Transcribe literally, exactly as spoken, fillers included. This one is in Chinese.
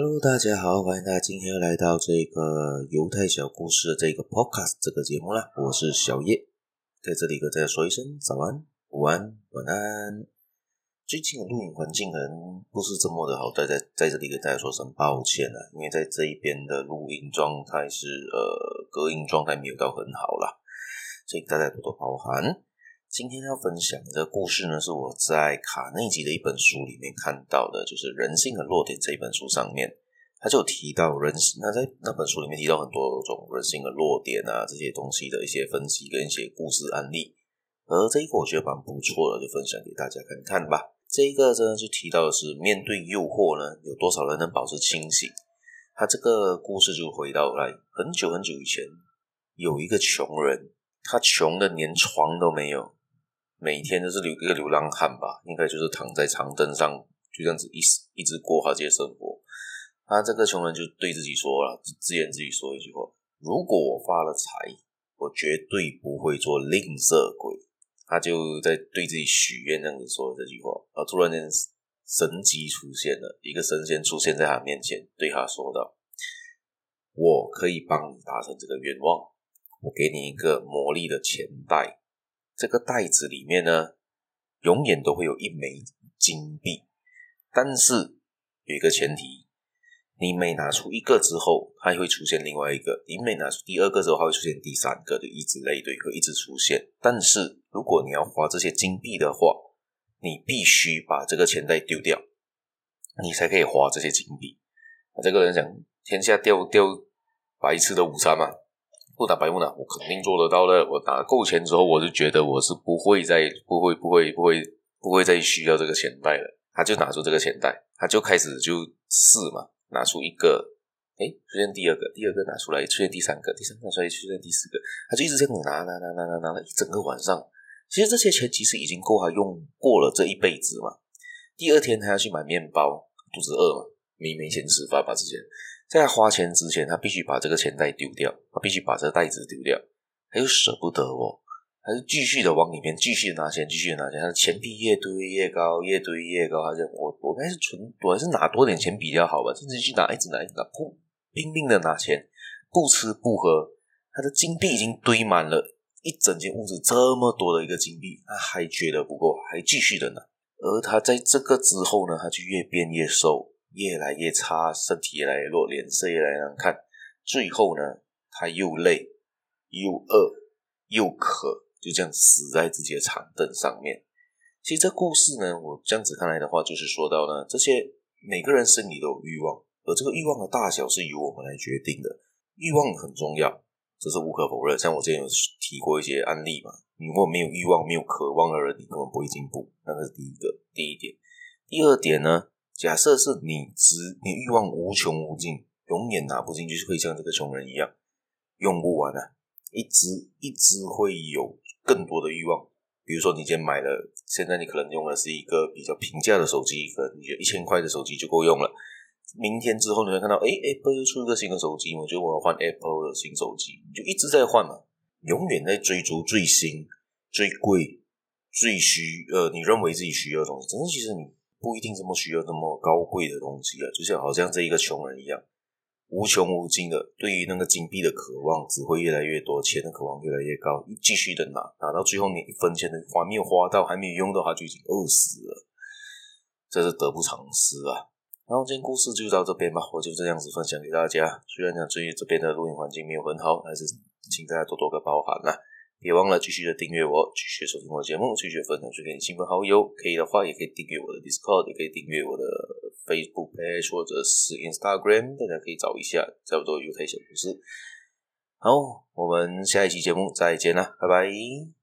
Hello， 大家好，欢迎大家今天又来到这个犹太小故事的这个 podcast 这个节目啦，我是小叶，在这里跟大家说一声早安、午安、晚安。最近的录影环境可能不是这么的好，在在这里跟大家说声抱歉啊，因为在这一边的录音状态是呃隔音状态没有到很好啦，所以大家多多包涵。今天要分享的故事呢，是我在卡内基的一本书里面看到的，就是《人性的弱点》这一本书上面，他就提到人性，那在那本书里面提到很多种人性的弱点啊，这些东西的一些分析跟一些故事案例，而这一个我觉得蛮不错的，就分享给大家看看吧。这一个呢就提到的是面对诱惑呢，有多少人能保持清醒？他这个故事就回到来很久很久以前，有一个穷人，他穷的连床都没有。每天都是一个流浪汉吧，应该就是躺在长凳上，就这样子一一直过他这些生活。他这个穷人就对自己说了，自言自语说一句话：如果我发了财，我绝对不会做吝啬鬼。他就在对自己许愿这样子说这句话，然后突然间神迹出现了，一个神仙出现在他面前，对他说道：我可以帮你达成这个愿望，我给你一个魔力的钱袋。这个袋子里面呢，永远都会有一枚金币，但是有一个前提，你每拿出一个之后，它会出现另外一个；你每拿出第二个之后，它会出现第三个，就一直类推，会一直出现。但是如果你要花这些金币的话，你必须把这个钱袋丢掉，你才可以花这些金币。那这个人讲，天下掉掉白痴的午餐嘛。不打白不打，我肯定做得到的。我打够钱之后，我就觉得我是不会再不会不会不会不会再需要这个钱袋了。他就拿出这个钱袋，他就开始就试嘛，拿出一个，诶，出现第二个，第二个拿出来，出现第三个，第三个拿出来，出现第四个，他就一直这样拿拿拿拿拿拿了一整个晚上。其实这些钱其实已经够他用过了这一辈子嘛。第二天他要去买面包，肚子饿嘛，没没钱吃饭吧之前。在他花钱之前，他必须把这个钱袋丢掉，他必须把这个袋子丢掉。他又舍不得哦，他就继续的往里面继续拿钱，继续拿钱。他的钱币越堆越高，越堆越高。他就我我还是存，我还是拿多点钱比较好吧。一直去拿，一直拿，一直拿，不拼命的拿钱，不吃不喝。他的金币已经堆满了一整间屋子这么多的一个金币，他还觉得不够，还继续的拿。而他在这个之后呢，他就越变越瘦。越来越差，身体越来越弱，脸色越来越难看。最后呢，他又累又饿又渴，就这样死在自己的长凳上面。其实这故事呢，我这样子看来的话，就是说到呢，这些每个人心里都有欲望，而这个欲望的大小是由我们来决定的。欲望很重要，这是无可否认。像我之前有提过一些案例嘛，你如果没有欲望、没有渴望的人，你根本不会进步。那个是第一个，第一点。第二点呢？假设是你只你欲望无穷无尽，永远拿不尽，就是会像这个穷人一样用不完啊，一直一直会有更多的欲望。比如说你今天买了，现在你可能用的是一个比较平价的手机，可能你有一千块的手机就够用了。明天之后你会看到，诶 Apple 又出一个新的手机，我觉得我要换 Apple 的新手机，你就一直在换嘛，永远在追逐最新、最贵、最需呃你认为自己需要的东西，但是其实你不一定这么需要那么高贵的东西啊，就像好像这一个穷人一样，无穷无尽的对于那个金币的渴望只会越来越多，钱的渴望越来越高，继续的拿，拿到最后你一分钱的还没有花到，还没有用到，他就已经饿死了，这是得不偿失啊。然后今天故事就到这边吧，我就这样子分享给大家。虽然讲最近这边的录音环境没有很好，还是请大家多多个包涵啦、啊。别忘了继续的订阅我，继续收听我的节目，继续分享去给你亲朋好友。可以的话，也可以订阅我的 Discord， 也可以订阅我的 Facebook page 或者是 Instagram， 大家可以找一下，叫做犹太小故事。好，我们下一期节目再见啦，拜拜。